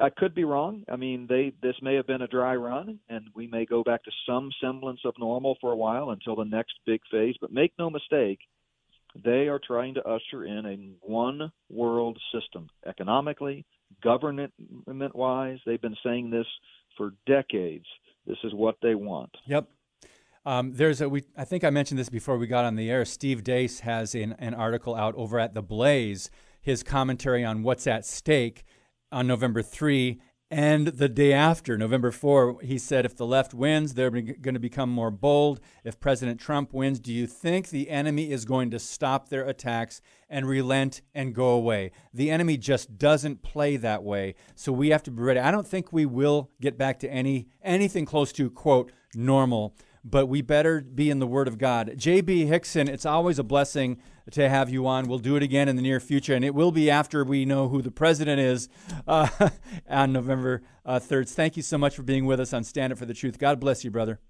I could be wrong. I mean, they this may have been a dry run, and we may go back to some semblance of normal for a while until the next big phase. But make no mistake, they are trying to usher in a one-world system economically, government-wise. They've been saying this for decades. This is what they want. Yep. Um, there's a. We, I think I mentioned this before we got on the air. Steve Dace has an, an article out over at The Blaze, his commentary on what's at stake on November third and the day after, November fourth. He said, if the left wins, they're going to become more bold. If President Trump wins, do you think the enemy is going to stop their attacks and relent and go away? The enemy just doesn't play that way, so we have to be ready. I don't think we will get back to any anything close to, quote, normal, but we better be in the Word of God. J B. Hixson, it's always a blessing to have you on. We'll do it again in the near future, and it will be after we know who the president is uh, on November third. Thank you so much for being with us on Stand Up for the Truth. God bless you, brother.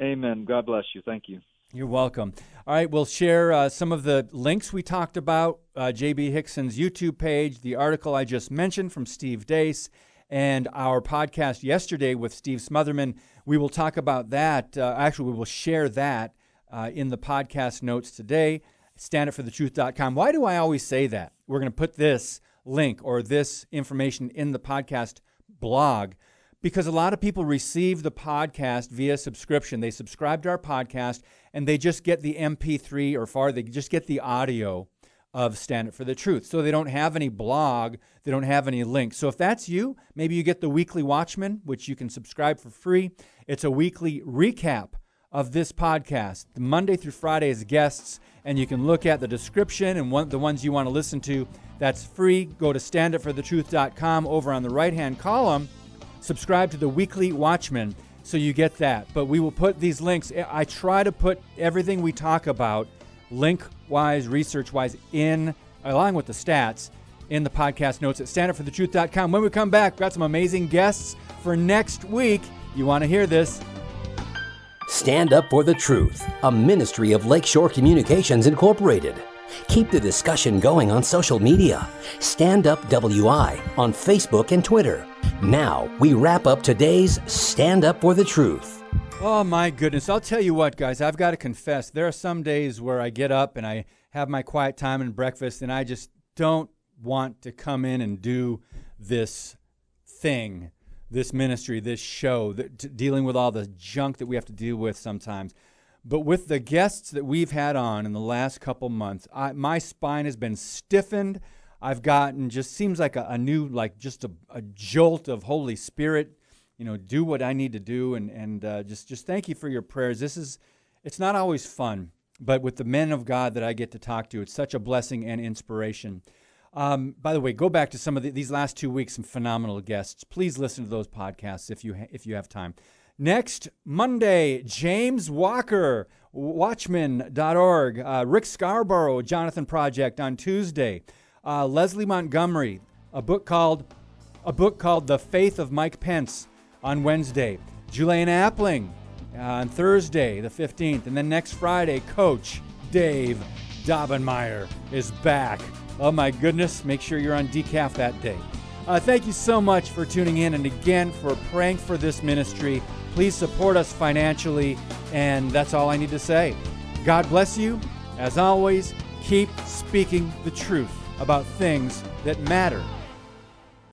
Amen. God bless you. Thank you. You're welcome. All right, we'll share uh, some of the links we talked about, uh, J B. Hixson's YouTube page, the article I just mentioned from Steve Dace, and our podcast yesterday with Steve Smotherman. We will talk about that. Uh, actually, we will share that uh, in the podcast notes today, stand up for the truth dot com. Why do I always say that? We're going to put this link or this information in the podcast blog because a lot of people receive the podcast via subscription. They subscribe to our podcast, and they just get the M P three or far. They just get the audio of Stand Up for the Truth. So they don't have any blog, they don't have any links. So if that's you, maybe you get the Weekly Watchman, which you can subscribe for free. It's a weekly recap of this podcast, Monday through Friday's guests, and you can look at the description and one, the ones you want to listen to. That's free. Go to stand up for the truth dot com over on the right-hand column, subscribe to the Weekly Watchman, so you get that. But we will put these links. I try to put everything we talk about link-wise, research-wise, in along with the stats in the podcast notes at stand up for the truth dot com. When we come back, we've got some amazing guests for next week. You want to hear this. Stand Up for the Truth, a ministry of Lakeshore Communications Incorporated. Keep the discussion going on social media. Stand Up W I on Facebook and Twitter. Now we wrap up today's Stand Up for the Truth. Oh, my goodness. I'll tell you what, guys, I've got to confess, there are some days where I get up and I have my quiet time and breakfast, and I just don't want to come in and do this thing, this ministry, this show, that, t- dealing with all the junk that we have to deal with sometimes. But with the guests that we've had on in the last couple months, I, my spine has been stiffened. I've gotten just seems like a, a new, like just a, a jolt of Holy Spirit. You know, do what I need to do, and and uh, just just thank you for your prayers. This is, it's not always fun, but with the men of God that I get to talk to, it's such a blessing and inspiration. Um, by the way, go back to some of the, these last two weeks, some phenomenal guests. Please listen to those podcasts if you ha- if you have time. Next Monday, James Walker, watchman dot org, uh, Rick Scarborough, Jonathan Project on Tuesday, uh, Leslie Montgomery, a book called a book called The Faith of Mike Pence on Wednesday, Julian Appling uh, on Thursday, the fifteenth, and then next Friday, Coach Dave Dobenmeyer is back. Oh my goodness, make sure you're on decaf that day. Uh, thank you so much for tuning in, and again, for praying for this ministry. Please support us financially, and that's all I need to say. God bless you. As always, keep speaking the truth about things that matter.